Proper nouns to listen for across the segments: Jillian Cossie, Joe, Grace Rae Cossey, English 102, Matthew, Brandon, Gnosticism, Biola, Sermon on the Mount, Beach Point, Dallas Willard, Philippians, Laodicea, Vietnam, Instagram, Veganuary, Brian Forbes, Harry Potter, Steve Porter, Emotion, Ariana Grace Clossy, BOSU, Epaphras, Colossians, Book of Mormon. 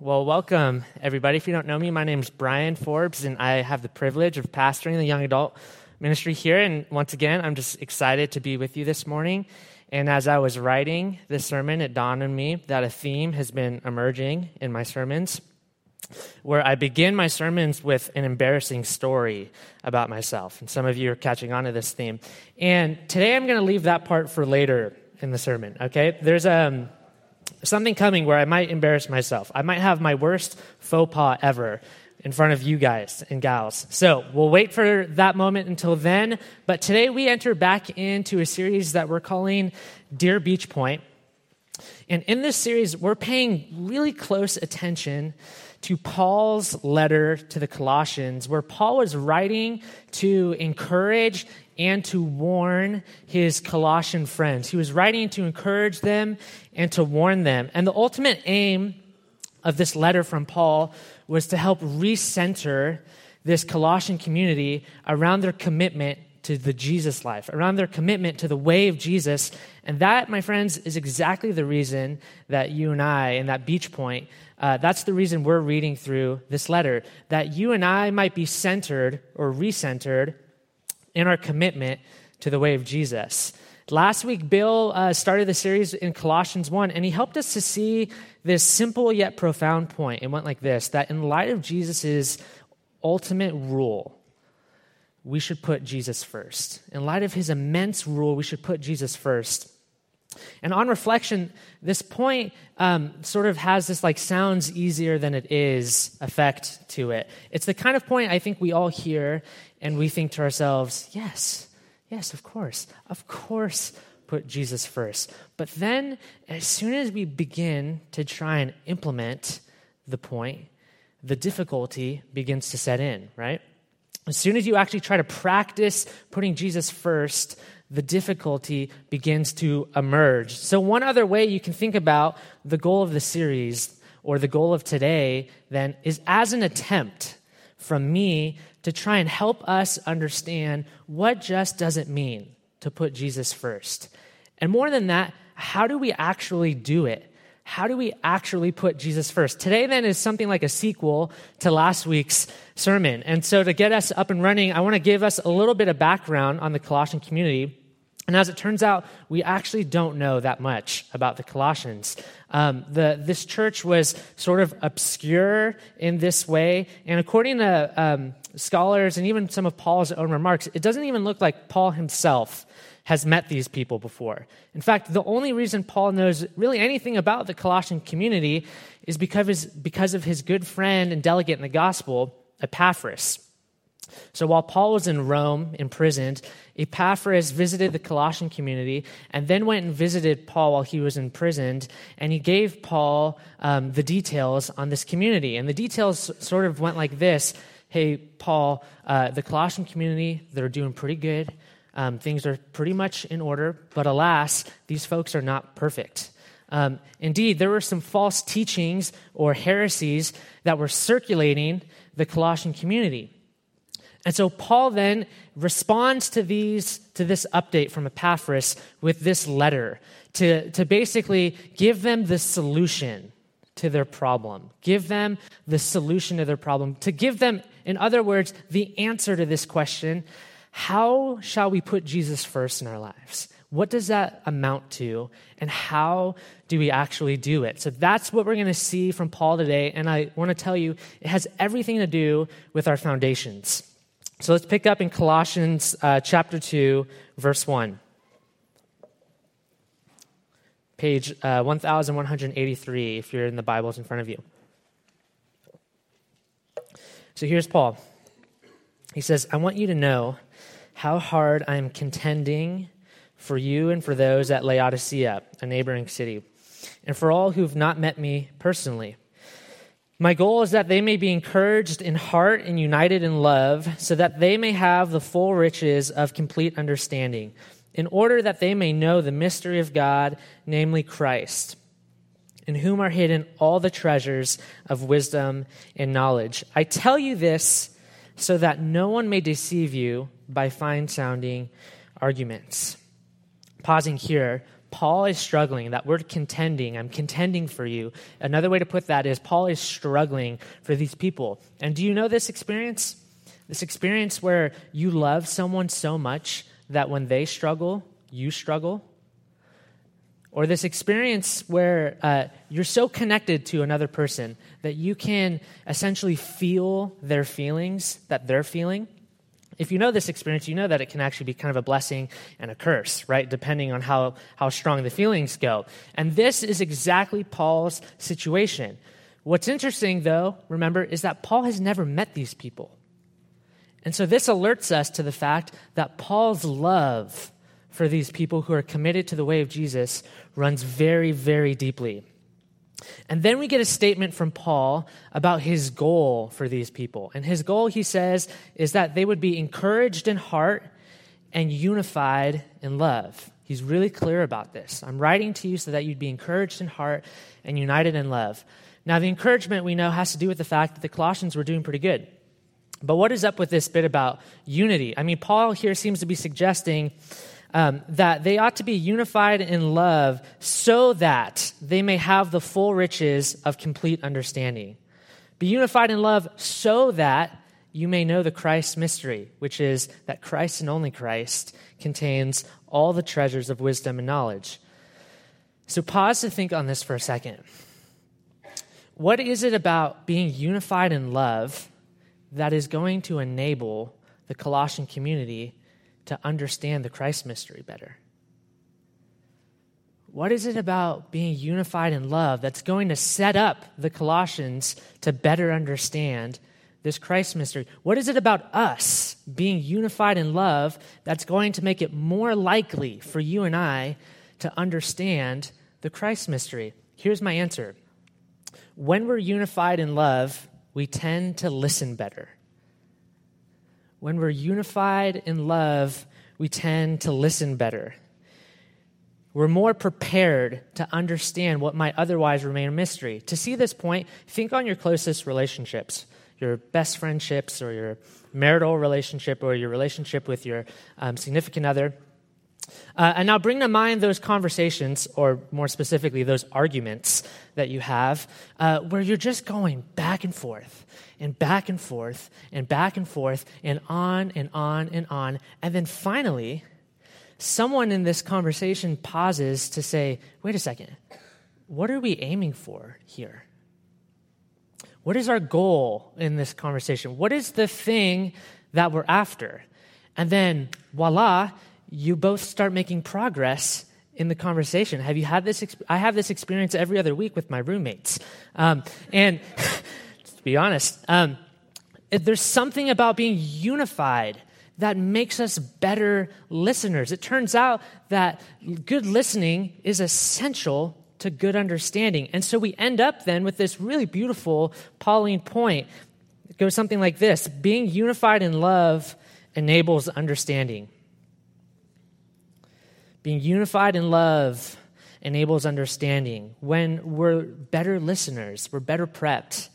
Well, welcome, everybody. If you don't know me, my name is Brian Forbes, and I have the privilege of pastoring the young adult ministry here. And once again, I'm just excited to be with you this morning. And as I was writing this sermon, it dawned on me that a theme has been emerging in my sermons, where I begin my sermons with an embarrassing story about myself. And some of you are catching on to this theme. And today I'm going to leave that part for later in the sermon, okay? There's something coming where I might embarrass myself. I might have my worst faux pas ever in front of you guys and gals. So we'll wait for that moment until then. But today we enter back into a series that we're calling Dear Beach Point. And in this series, we're paying really close attention to Paul's letter to the Colossians, where Paul was writing to encourage and to warn his Colossian friends. He was writing to encourage them and to warn them. And the ultimate aim of this letter from Paul was to help recenter this Colossian community around their commitment to the Jesus life, around their commitment to the way of Jesus. And that, my friends, is exactly the reason that you and I, and that Beach Point, that's the reason we're reading through this letter, that you and I might be centered or recentered in our commitment to the way of Jesus. Last week, Bill started the series in Colossians 1, and he helped us to see this simple yet profound point. It went like this, that in light of Jesus' ultimate rule, we should put Jesus first. In light of his immense rule, we should put Jesus first. And on reflection, this point sort of has this like sounds easier than it is effect to it. It's the kind of point I think we all hear and we think to ourselves, yes, of course put Jesus first. But then as soon as we begin to try and implement the point, the difficulty begins to set in, right? As soon as you actually try to practice putting Jesus first, the difficulty begins to emerge. So one other way you can think about the goal of the series or the goal of today then is as an attempt from me to try and help us understand what just does it mean to put Jesus first. And more than that, how do we actually do it? How do we actually put Jesus first? Today, then, is something like a sequel to last week's sermon. And so to get us up and running, I want to give us a little bit of background on the Colossian community. And as it turns out, we actually don't know that much about the Colossians. This church was sort of obscure in this way. And according to scholars and even some of Paul's own remarks, it doesn't even look like Paul himself has met these people before. In fact, the only reason Paul knows really anything about the Colossian community is because of his good friend and delegate in the gospel, Epaphras. So while Paul was in Rome, imprisoned, Epaphras visited the Colossian community and then went and visited Paul while he was imprisoned, and he gave Paul the details on this community. And the details sort of went like this. Hey, Paul, the Colossian community, they're doing pretty good. Things are pretty much in order, but alas, these folks are not perfect. Indeed, there were some false teachings or heresies that were circulating the Colossian community. And so Paul then responds to this update from Epaphras with this letter to basically give them the solution to their problem, to give them, in other words, the answer to this question. How shall we put Jesus first in our lives? What does that amount to, and how do we actually do it? So that's what we're going to see from Paul today, and I want to tell you, it has everything to do with our foundations. So let's pick up in Colossians chapter 2, verse 1. Page 1183, if you're in the Bibles in front of you. So here's Paul. He says, I want you to know how hard I am contending for you and for those at Laodicea, a neighboring city, and for all who have not met me personally. My goal is that they may be encouraged in heart and united in love, so that they may have the full riches of complete understanding, in order that they may know the mystery of God, namely Christ, in whom are hidden all the treasures of wisdom and knowledge. I tell you this so that no one may deceive you by fine-sounding arguments. Pausing here, Paul is struggling. That word contending, I'm contending for you. Another way to put that is Paul is struggling for these people. And do you know this experience? This experience where you love someone so much that when they struggle, you struggle? Or this experience where you're so connected to another person that you can essentially feel their feelings that they're feeling? If you know this experience, you know that it can actually be kind of a blessing and a curse, right? Depending on how strong the feelings go. And this is exactly Paul's situation. What's interesting, though, remember, is that Paul has never met these people. And so this alerts us to the fact that Paul's love for these people who are committed to the way of Jesus runs very, very deeply. And then we get a statement from Paul about his goal for these people. And his goal, he says, is that they would be encouraged in heart and unified in love. He's really clear about this. I'm writing to you so that you'd be encouraged in heart and united in love. Now, the encouragement we know has to do with the fact that the Colossians were doing pretty good. But what is up with this bit about unity? I mean, Paul here seems to be suggesting that they ought to be unified in love so that they may have the full riches of complete understanding. Be unified in love so that you may know the Christ mystery, which is that Christ and only Christ contains all the treasures of wisdom and knowledge. So pause to think on this for a second. What is it about being unified in love that is going to enable the Colossian community to understand the Christ mystery better? What is it about being unified in love that's going to set up the Colossians to better understand this Christ mystery? What is it about us being unified in love that's going to make it more likely for you and I to understand the Christ mystery? Here's my answer. When we're unified in love, we tend to listen better. When we're unified in love, we tend to listen better. We're more prepared to understand what might otherwise remain a mystery. To see this point, think on your closest relationships, your best friendships or your marital relationship or your relationship with your significant other. And now bring to mind those conversations, or more specifically, those arguments that you have where you're just going back and forth and back and forth and back and forth and on and on and on. And then finally, someone in this conversation pauses to say, wait a second, what are we aiming for here? What is our goal in this conversation? What is the thing that we're after? And then voila, you both start making progress in the conversation. Have you had this? I have this experience every other week with my roommates. And to be honest, there's something about being unified that makes us better listeners. It turns out that good listening is essential to good understanding. And so we end up then with this really beautiful Pauline point. It goes something like this: being unified in love enables understanding. Being unified in love enables understanding. When we're better listeners, we're better prepped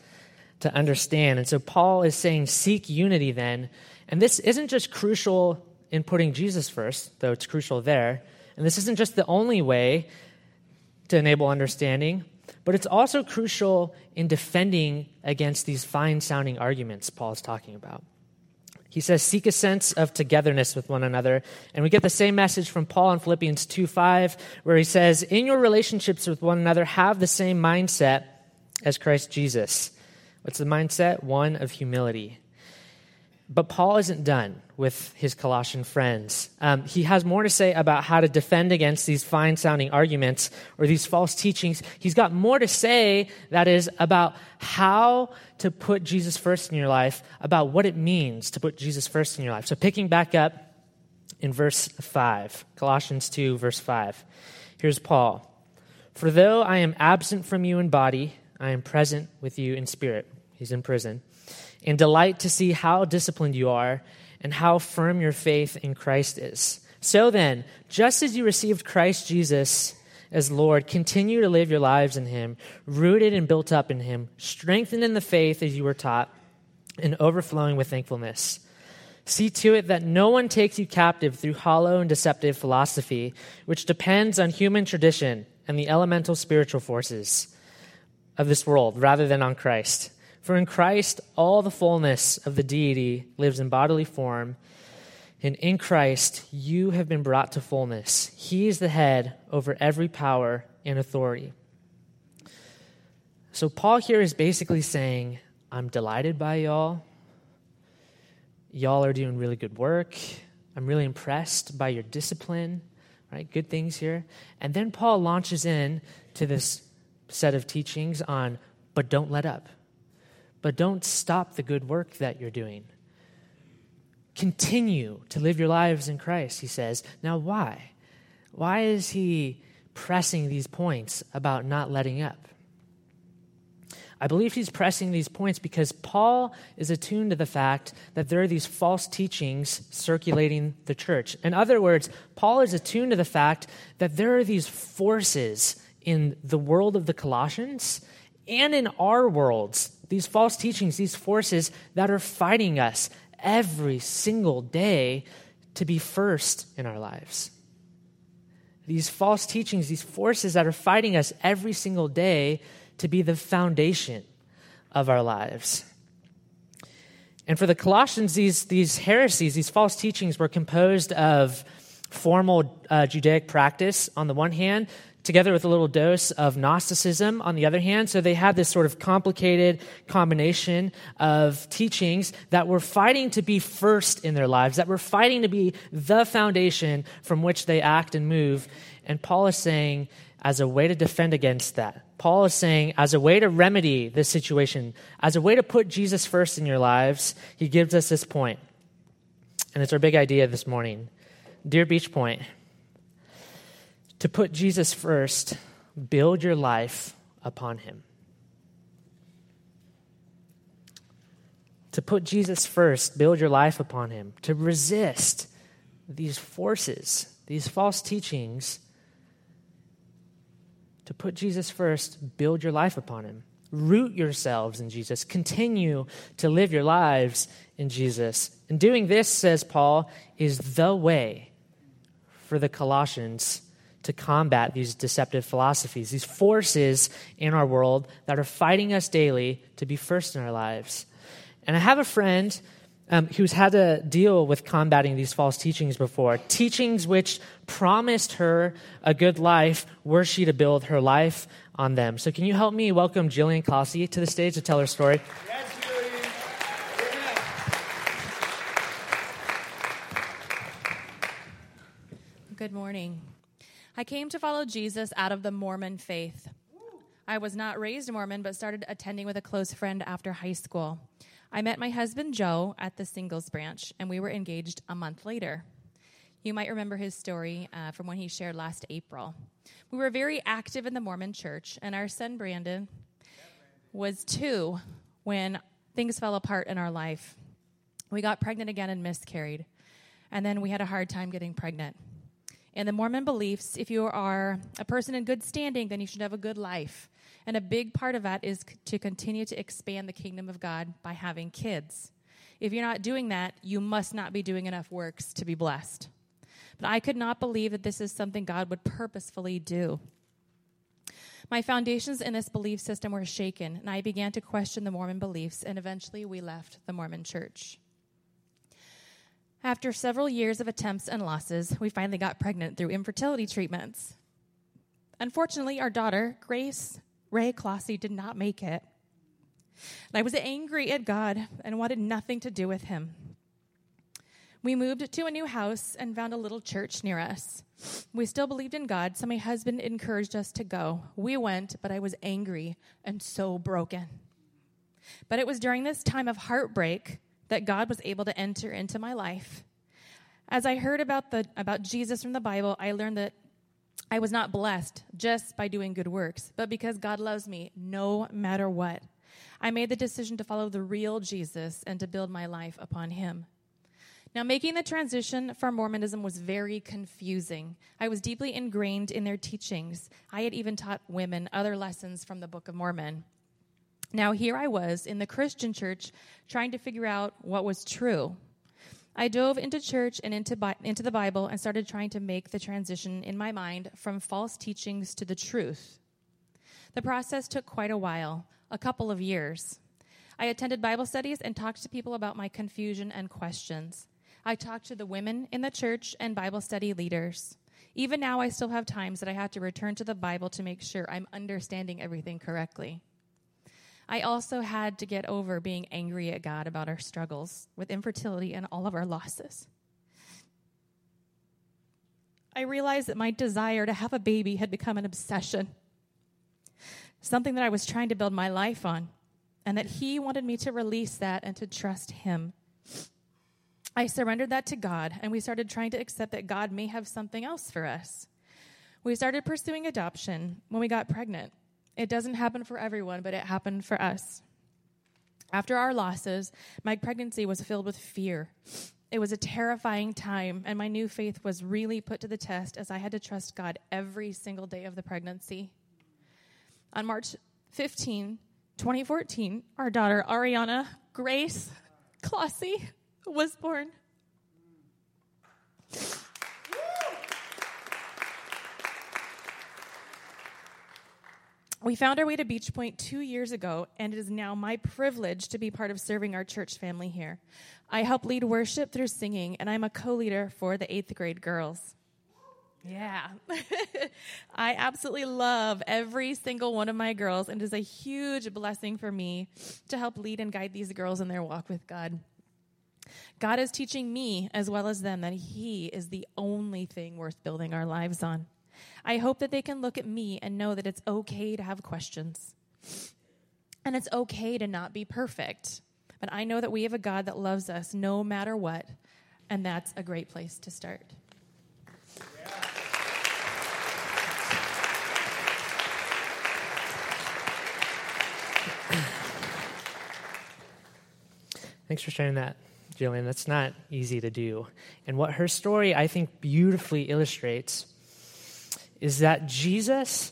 to understand. And so Paul is saying, seek unity then. And this isn't just crucial in putting Jesus first, though it's crucial there. And this isn't just the only way to enable understanding, but it's also crucial in defending against these fine-sounding arguments Paul's talking about. He says, seek a sense of togetherness with one another. And we get the same message from Paul in Philippians 2:5, where he says, in your relationships with one another, have the same mindset as Christ Jesus. What's the mindset? One of humility. But Paul isn't done with his Colossian friends. He has more to say about how to defend against these fine-sounding arguments or these false teachings. He's got more to say, that is, about how to put Jesus first in your life, about what it means to put Jesus first in your life. So picking back up in verse 5, Colossians 2, verse 5. Here's Paul. For though I am absent from you in body, I am present with you in spirit. He's in prison. And delight to see how disciplined you are and how firm your faith in Christ is. So then, just as you received Christ Jesus as Lord, continue to live your lives in him, rooted and built up in him, strengthened in the faith as you were taught, and overflowing with thankfulness. See to it that no one takes you captive through hollow and deceptive philosophy, which depends on human tradition and the elemental spiritual forces of this world rather than on Christ. For in Christ, all the fullness of the deity lives in bodily form, and in Christ, you have been brought to fullness. He is the head over every power and authority. So Paul here is basically saying, I'm delighted by y'all. Y'all are doing really good work. I'm really impressed by your discipline, right? Good things here. And then Paul launches in to this set of teachings on, but don't let up. But don't stop the good work that you're doing. Continue to live your lives in Christ, he says. Now, why? Why is he pressing these points about not letting up? I believe he's pressing these points because Paul is attuned to the fact that there are these false teachings circulating the church. In other words, Paul is attuned to the fact that there are these forces in the world of the Colossians and in our worlds, these false teachings, these forces that are fighting us every single day to be first in our lives. These false teachings, these forces that are fighting us every single day to be the foundation of our lives. And for the Colossians, these heresies, these false teachings were composed of formal Judaic practice on the one hand, together with a little dose of Gnosticism on the other hand. So they had this sort of complicated combination of teachings that were fighting to be first in their lives, that were fighting to be the foundation from which they act and move. And Paul is saying, as a way to defend against that, Paul is saying, as a way to remedy this situation, as a way to put Jesus first in your lives, he gives us this point. And it's our big idea this morning. Dear Beach Point, to put Jesus first, build your life upon him. To put Jesus first, build your life upon him. To resist these forces, these false teachings. To put Jesus first, build your life upon him. Root yourselves in Jesus. Continue to live your lives in Jesus. And doing this, says Paul, is the way for the Colossians to combat these deceptive philosophies, these forces in our world that are fighting us daily to be first in our lives. And I have a friend who's had to deal with combating these false teachings before, teachings which promised her a good life were she to build her life on them. So can you help me welcome Jillian Cossie to the stage to tell her story? Yes, Jillian. Yeah. Good morning. I came to follow Jesus out of the Mormon faith. I was not raised Mormon, but started attending with a close friend after high school. I met my husband, Joe, at the singles branch, and we were engaged a month later. You might remember his story from when he shared last April. We were very active in the Mormon church, and our son, Brandon, was 2 when things fell apart in our life. We got pregnant again and miscarried, and then we had a hard time getting pregnant. In the Mormon beliefs, if you are a person in good standing, then you should have a good life. And a big part of that is to continue to expand the kingdom of God by having kids. If you're not doing that, you must not be doing enough works to be blessed. But I could not believe that this is something God would purposefully do. My foundations in this belief system were shaken, and I began to question the Mormon beliefs, and eventually we left the Mormon church. After several years of attempts and losses, we finally got pregnant through infertility treatments. Unfortunately, our daughter, Grace Rae Cossey, did not make it. And I was angry at God and wanted nothing to do with him. We moved to a new house and found a little church near us. We still believed in God, so my husband encouraged us to go. We went, but I was angry and so broken. But it was during this time of heartbreak that God was able to enter into my life. As I heard about Jesus from the Bible, I learned that I was not blessed just by doing good works, but because God loves me no matter what. I made the decision to follow the real Jesus and to build my life upon him. Now, making the transition from Mormonism was very confusing. I was deeply ingrained in their teachings. I had even taught women other lessons from the Book of Mormon. Now, here I was in the Christian church trying to figure out what was true. I dove into church and into the Bible and started trying to make the transition in my mind from false teachings to the truth. The process took quite a while, a couple of years. I attended Bible studies and talked to people about my confusion and questions. I talked to the women in the church and Bible study leaders. Even now, I still have times that I have to return to the Bible to make sure I'm understanding everything correctly. I also had to get over being angry at God about our struggles with infertility and all of our losses. I realized that my desire to have a baby had become an obsession, something that I was trying to build my life on, and that He wanted me to release that and to trust Him. I surrendered that to God, and we started trying to accept that God may have something else for us. We started pursuing adoption when we got pregnant. It doesn't happen for everyone, but it happened for us. After our losses, my pregnancy was filled with fear. It was a terrifying time, and my new faith was really put to the test as I had to trust God every single day of the pregnancy. On March 15, 2014, our daughter, Ariana Grace Clossy, was born. We found our way to Beach Point 2 years ago, and it is now my privilege to be part of serving our church family here. I help lead worship through singing, and I'm a co-leader for the 8th grade girls. Yeah. I absolutely love every single one of my girls, and it is a huge blessing for me to help lead and guide these girls in their walk with God. God is teaching me, as well as them, that He is the only thing worth building our lives on. I hope that they can look at me and know that it's okay to have questions. And it's okay to not be perfect. But I know that we have a God that loves us no matter what, and that's a great place to start. Yeah. Thanks for sharing that, Jillian. That's not easy to do. And what her story, I think, beautifully illustrates is that Jesus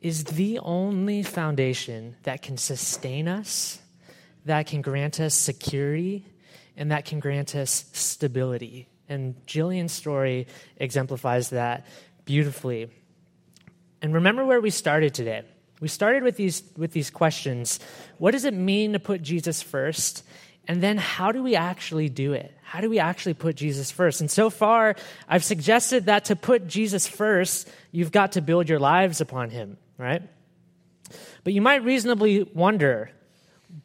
is the only foundation that can sustain us, that can grant us security, and that can grant us stability. And Jillian's story exemplifies that beautifully. And remember where we started today. We started with these questions. What does it mean to put Jesus first? And then how do we actually do it? How do we actually put Jesus first? And so far, I've suggested that to put Jesus first, you've got to build your lives upon Him, right? But you might reasonably wonder,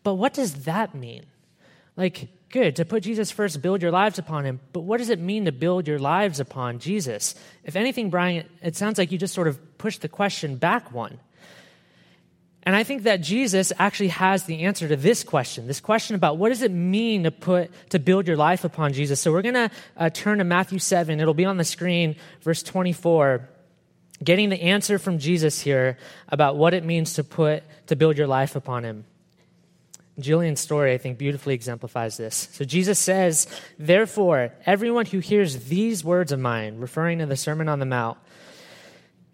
but what does that mean? Like, good, to put Jesus first, build your lives upon Him, but what does it mean to build your lives upon Jesus? If anything, Brian, it sounds like you just sort of pushed the question back one. And I think that Jesus actually has the answer to this question about what does it mean to build your life upon Jesus. So we're going to turn to Matthew 7. It'll be on the screen, verse 24, getting the answer from Jesus here about what it means to build your life upon Him. Jillian's story, I think, beautifully exemplifies this. So Jesus says, "Therefore, everyone who hears these words of mine," referring to the Sermon on the Mount,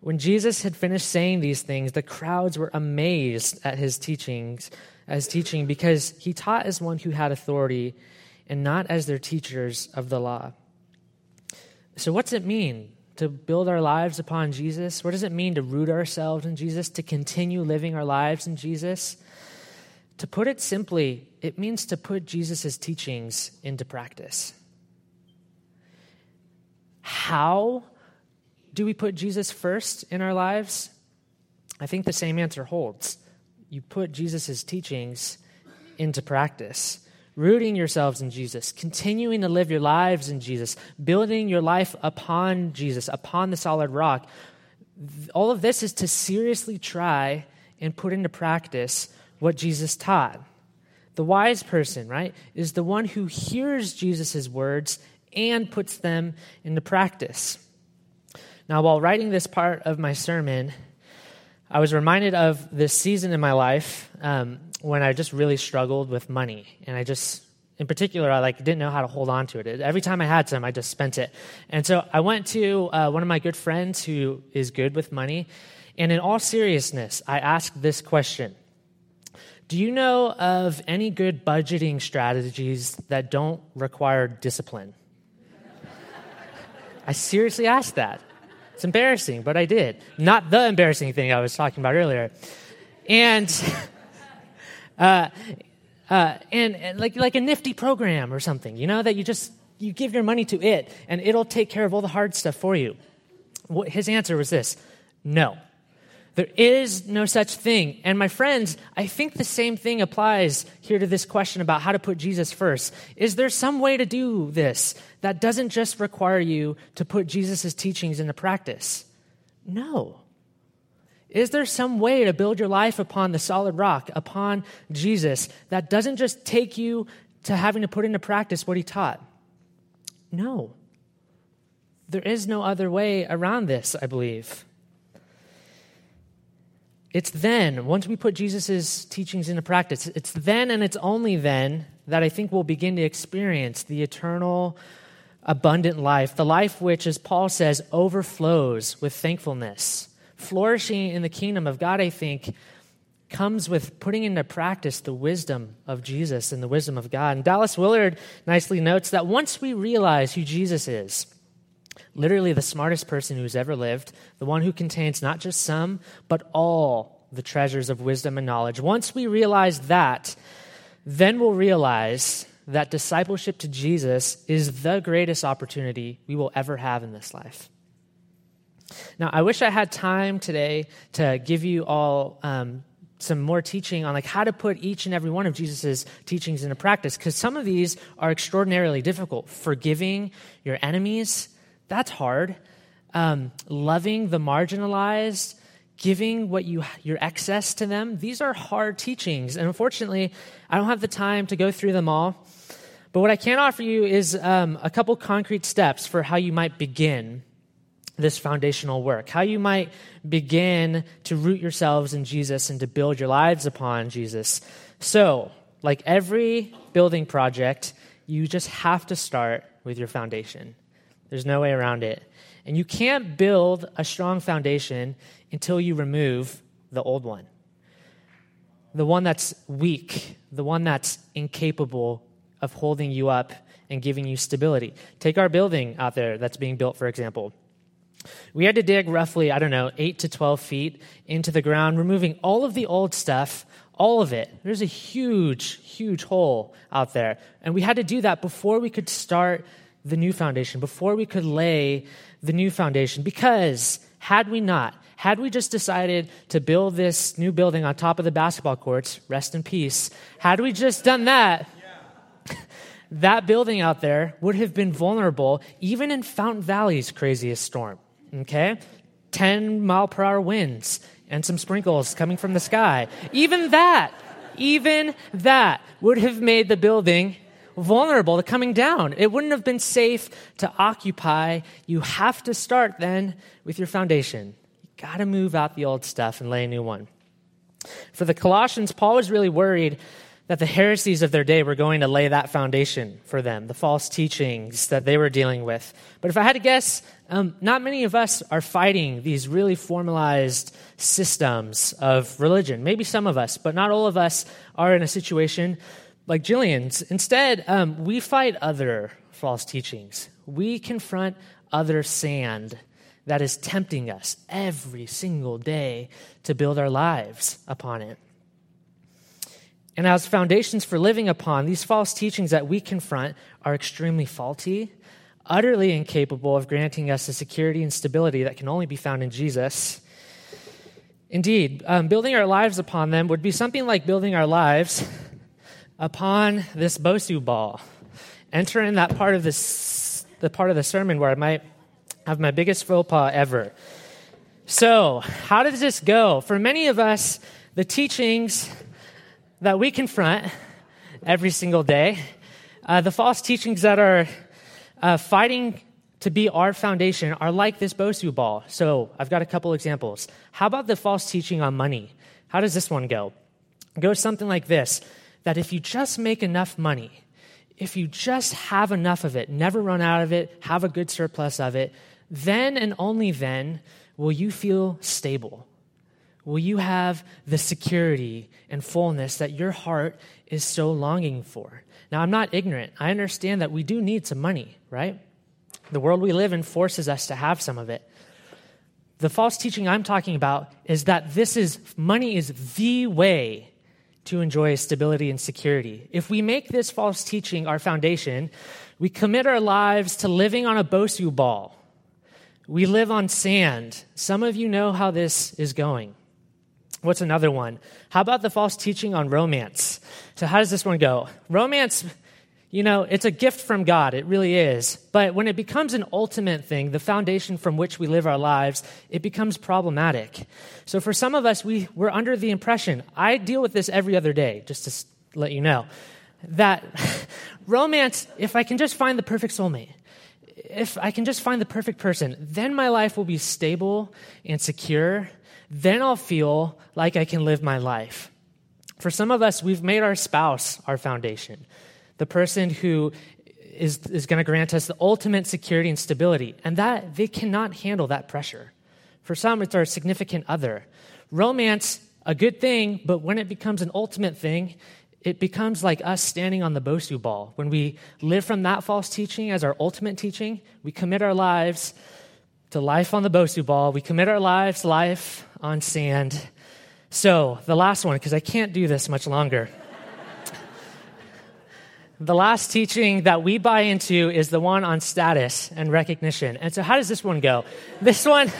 When Jesus had finished saying these things, the crowds were amazed at his teaching, because he taught as one who had authority and not as their teachers of the law. So what's it mean to build our lives upon Jesus? What does it mean to root ourselves in Jesus, to continue living our lives in Jesus? To put it simply, it means to put Jesus' teachings into practice. How do we put Jesus first in our lives? I think the same answer holds. You put Jesus' teachings into practice. Rooting yourselves in Jesus, continuing to live your lives in Jesus, building your life upon Jesus, upon the solid rock. All of this is to seriously try and put into practice what Jesus taught. The wise person, right, is the one who hears Jesus' words and puts them into practice. Now, while writing this part of my sermon, I was reminded of this season in my life when I just really struggled with money. And I just, in particular, I didn't know how to hold on to it. Every time I had some, I just spent it. And so I went to one of my good friends who is good with money. And in all seriousness, I asked this question. Do you know of any good budgeting strategies that don't require discipline? I seriously asked that. It's embarrassing, but I did. Not the embarrassing thing I was talking about earlier. And like a nifty program or something, you know, that you give your money to it and it'll take care of all the hard stuff for you. His answer was this: no. There is no such thing. And my friends, I think the same thing applies here to this question about how to put Jesus first. Is there some way to do this that doesn't just require you to put Jesus' teachings into practice? No. Is there some way to build your life upon the solid rock, upon Jesus, that doesn't just take you to having to put into practice what he taught? No. There is no other way around this, I believe. It's then, once we put Jesus' teachings into practice, it's then and it's only then that I think we'll begin to experience the eternal, abundant life, the life which, as Paul says, overflows with thankfulness. Flourishing in the kingdom of God, I think, comes with putting into practice the wisdom of Jesus and the wisdom of God. And Dallas Willard nicely notes that once we realize who Jesus is, literally the smartest person who's ever lived, the one who contains not just some, but all the treasures of wisdom and knowledge. Once we realize that, then we'll realize that discipleship to Jesus is the greatest opportunity we will ever have in this life. Now, I wish I had time today to give you all some more teaching on how to put each and every one of Jesus' teachings into practice, because some of these are extraordinarily difficult. Forgiving your enemies, that's hard. Loving the marginalized, giving your excess to them, these are hard teachings. And unfortunately, I don't have the time to go through them all. But what I can offer you is a couple concrete steps for how you might begin this foundational work, how you might begin to root yourselves in Jesus and to build your lives upon Jesus. So, like every building project, you just have to start with your foundation. There's no way around it. And you can't build a strong foundation until you remove the old one. The one that's weak, the one that's incapable of holding you up and giving you stability. Take our building out there that's being built, for example. We had to dig roughly, 8 to 12 feet into the ground, removing all of the old stuff, all of it. There's a huge, huge hole out there. And we had to do that before we could start the new foundation, before we could lay the new foundation. Because had we just decided to build this new building on top of the basketball courts, rest in peace, had we just done that, that building out there would have been vulnerable even in Fountain Valley's craziest storm, okay? 10-mile-per-hour winds and some sprinkles coming from the sky. Even that would have made the building vulnerable to coming down. It wouldn't have been safe to occupy. You have to start then with your foundation. You got to move out the old stuff and lay a new one. For the Colossians, Paul was really worried that the heresies of their day were going to lay that foundation for them, the false teachings that they were dealing with. But if I had to guess, not many of us are fighting these really formalized systems of religion. Maybe some of us, but not all of us are in a situation like Jillian's. Instead, we fight other false teachings. We confront other sand that is tempting us every single day to build our lives upon it. And as foundations for living upon, these false teachings that we confront are extremely faulty, utterly incapable of granting us the security and stability that can only be found in Jesus. Indeed, building our lives upon them would be something like building our lives upon this BOSU ball. Enter in that part of the part of the sermon where I might have my biggest faux pas ever. So, how does this go? For many of us, the teachings that we confront every single day. The false teachings that are fighting to be our foundation are like this BOSU ball. So I've got a couple examples. How about the false teaching on money? How does this one go? It goes something like this, that if you just make enough money, if you just have enough of it, never run out of it, have a good surplus of it, then and only then will you feel stable. Will you have the security and fullness that your heart is so longing for? Now, I'm not ignorant. I understand that we do need some money, right? The world we live in forces us to have some of it. The false teaching I'm talking about is that money is the way to enjoy stability and security. If we make this false teaching our foundation, we commit our lives to living on a BOSU ball. We live on sand. Some of you know how this is going. What's another one? How about the false teaching on romance? So how does this one go? Romance, it's a gift from God. It really is. But when it becomes an ultimate thing, the foundation from which we live our lives, it becomes problematic. So for some of us, we're under the impression, I deal with this every other day, just to let you know, that romance, if I can just find the perfect soulmate, if I can just find the perfect person, then my life will be stable and secure. Then I'll feel like I can live my life. For some of us, we've made our spouse our foundation, the person who is going to grant us the ultimate security and stability, and that they cannot handle that pressure. For some, it's our significant other. Romance, a good thing, but when it becomes an ultimate thing, it becomes like us standing on the BOSU ball. When we live from that false teaching as our ultimate teaching, we commit our lives to life on the BOSU ball. We commit our lives to life on sand. So the last one, because I can't do this much longer. The last teaching that we buy into is the one on status and recognition. And so how does this one go? This one...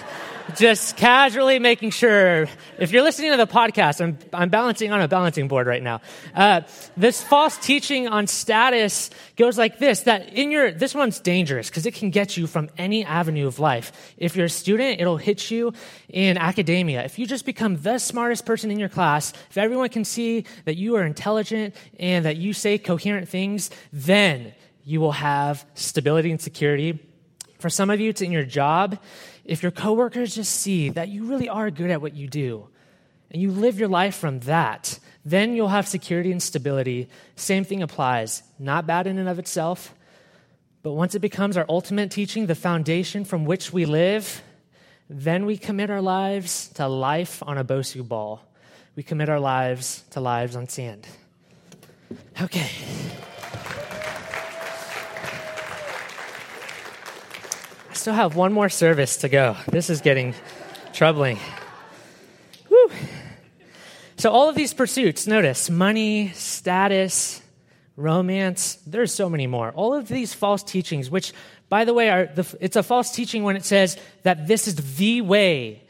Just casually making sure, if you're listening to the podcast, I'm balancing on a balancing board right now. This false teaching on status goes like this, that this one's dangerous because it can get you from any avenue of life. If you're a student, it'll hit you in academia. If you just become the smartest person in your class, if everyone can see that you are intelligent and that you say coherent things, then you will have stability and security. For some of you, it's in your job. If your coworkers just see that you really are good at what you do and you live your life from that, then you'll have security and stability. Same thing applies. Not bad in and of itself, but once it becomes our ultimate teaching, the foundation from which we live, then we commit our lives to life on a BOSU ball. We commit our lives to lives on sand. Okay. Still have one more service to go. This is getting troubling. Woo. So all of these pursuits, notice, money, status, romance, there's so many more. All of these false teachings, which, by the way, it's a false teaching when it says that this is the way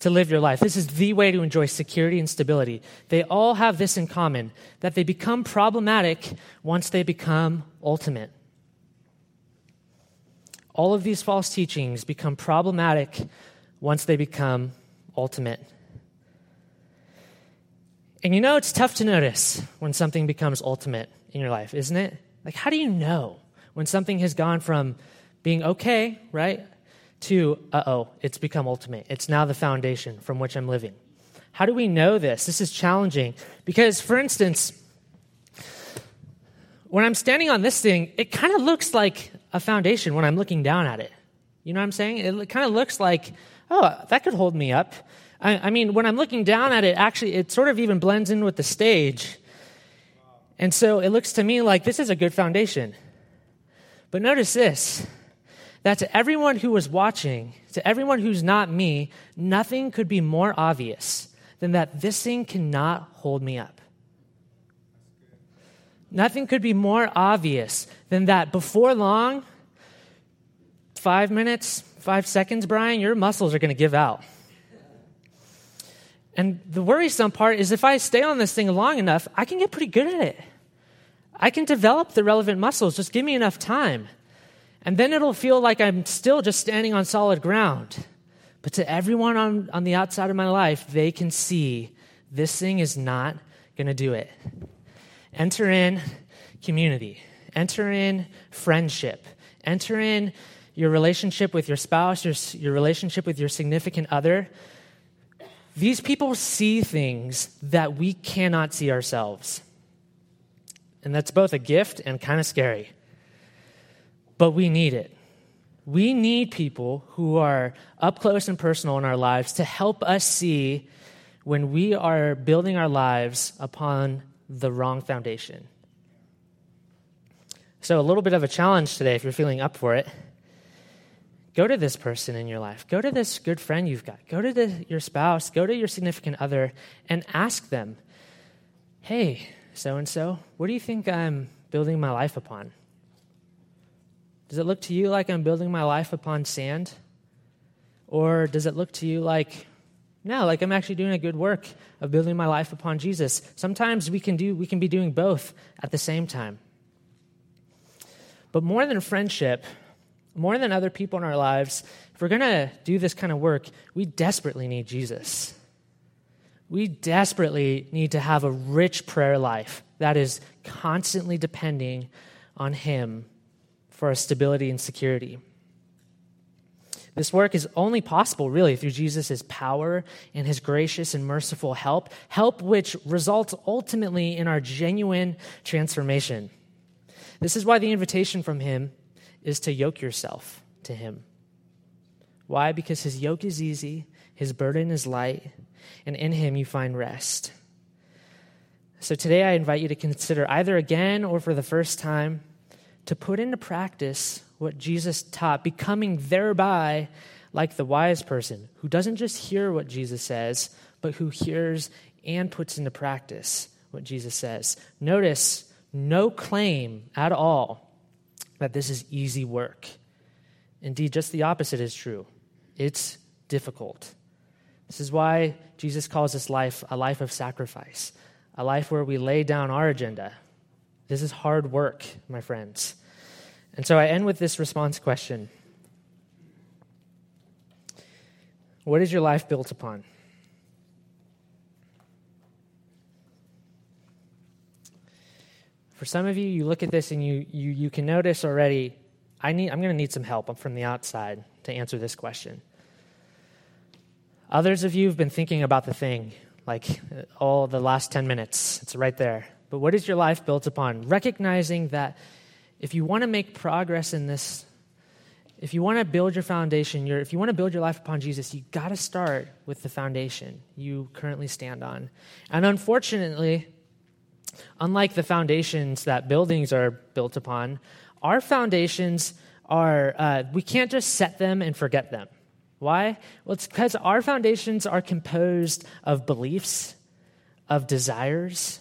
to live your life. This is the way to enjoy security and stability. They all have this in common, that they become problematic once they become ultimate. All of these false teachings become problematic once they become ultimate. And it's tough to notice when something becomes ultimate in your life, isn't it? Like, how do you know when something has gone from being okay, right, to, it's become ultimate. It's now the foundation from which I'm living. How do we know this? This is challenging because, for instance, when I'm standing on this thing, it kind of looks like a foundation when I'm looking down at it. You know what I'm saying? It kind of looks like, that could hold me up. I mean, when I'm looking down at it, actually, it sort of even blends in with the stage. And so it looks to me like this is a good foundation. But notice this, that to everyone who was watching, to everyone who's not me, nothing could be more obvious than that this thing cannot hold me up. Nothing could be more obvious than that before long, 5 seconds, Brian, your muscles are going to give out. And the worrisome part is if I stay on this thing long enough, I can get pretty good at it. I can develop the relevant muscles. Just give me enough time. And then it'll feel like I'm still just standing on solid ground. But to everyone on the outside of my life, they can see this thing is not going to do it. Enter in community. Enter in friendship. Enter in your relationship with your spouse, your relationship with your significant other. These people see things that we cannot see ourselves. And that's both a gift and kind of scary. But we need it. We need people who are up close and personal in our lives to help us see when we are building our lives upon the wrong foundation. So a little bit of a challenge today, if you're feeling up for it. Go to this person in your life. Go to this good friend you've got. Go to your spouse. Go to your significant other and ask them, hey, so-and-so, what do you think I'm building my life upon? Does it look to you like I'm building my life upon sand? Or does it look to you like, no, like I'm actually doing a good work of building my life upon Jesus? Sometimes we can be doing both at the same time. But more than friendship, more than other people in our lives, if we're going to do this kind of work, we desperately need Jesus. We desperately need to have a rich prayer life that is constantly depending on Him for our stability and security. This work is only possible, really, through Jesus' power and His gracious and merciful help which results ultimately in our genuine transformation. This is why the invitation from Him is to yoke yourself to Him. Why? Because His yoke is easy, His burden is light, and in Him you find rest. So today I invite you to consider, either again or for the first time, to put into practice what Jesus taught, becoming thereby like the wise person who doesn't just hear what Jesus says, but who hears and puts into practice what Jesus says. Notice no claim at all that this is easy work. Indeed, just the opposite is true. It's difficult. This is why Jesus calls this life a life of sacrifice, a life where we lay down our agenda. This is hard work, my friends. And so I end with this response question. What is your life built upon? For some of you, you look at this and you can notice already, I'm going to need some help. I'm from the outside to answer this question. Others of you have been thinking about the thing, like all the last 10 minutes. It's right there. But what is your life built upon? Recognizing that if you want to make progress in this, if you want to build your foundation, if you want to build your life upon Jesus, you got to start with the foundation you currently stand on. And unfortunately, unlike the foundations that buildings are built upon, our foundations are, we can't just set them and forget them. Why? Well, it's because our foundations are composed of beliefs, of desires,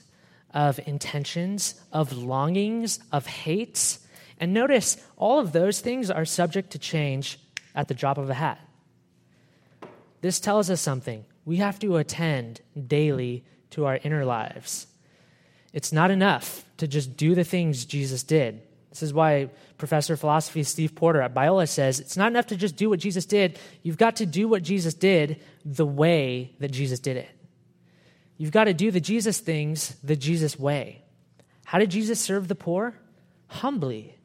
of intentions, of longings, of hates. And notice, all of those things are subject to change at the drop of a hat. This tells us something. We have to attend daily to our inner lives. It's not enough to just do the things Jesus did. This is why Professor of Philosophy Steve Porter at Biola says, it's not enough to just do what Jesus did. You've got to do what Jesus did the way that Jesus did it. You've got to do the Jesus things the Jesus way. How did Jesus serve the poor? Humbly.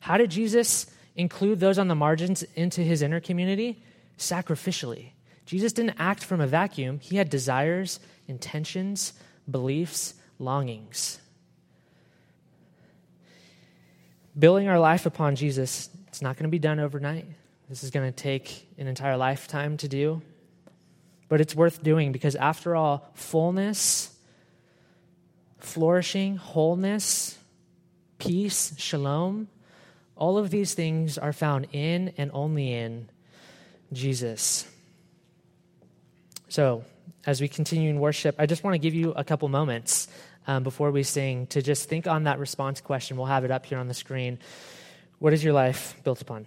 How did Jesus include those on the margins into His inner community? Sacrificially. Jesus didn't act from a vacuum. He had desires, intentions, beliefs, longings. Building our life upon Jesus, it's not going to be done overnight. This is going to take an entire lifetime to do. But it's worth doing because, after all, fullness, flourishing, wholeness, peace, shalom, all of these things are found in and only in Jesus. So, as we continue in worship, I just want to give you a couple moments before we sing to just think on that response question. We'll have it up here on the screen. What is your life built upon?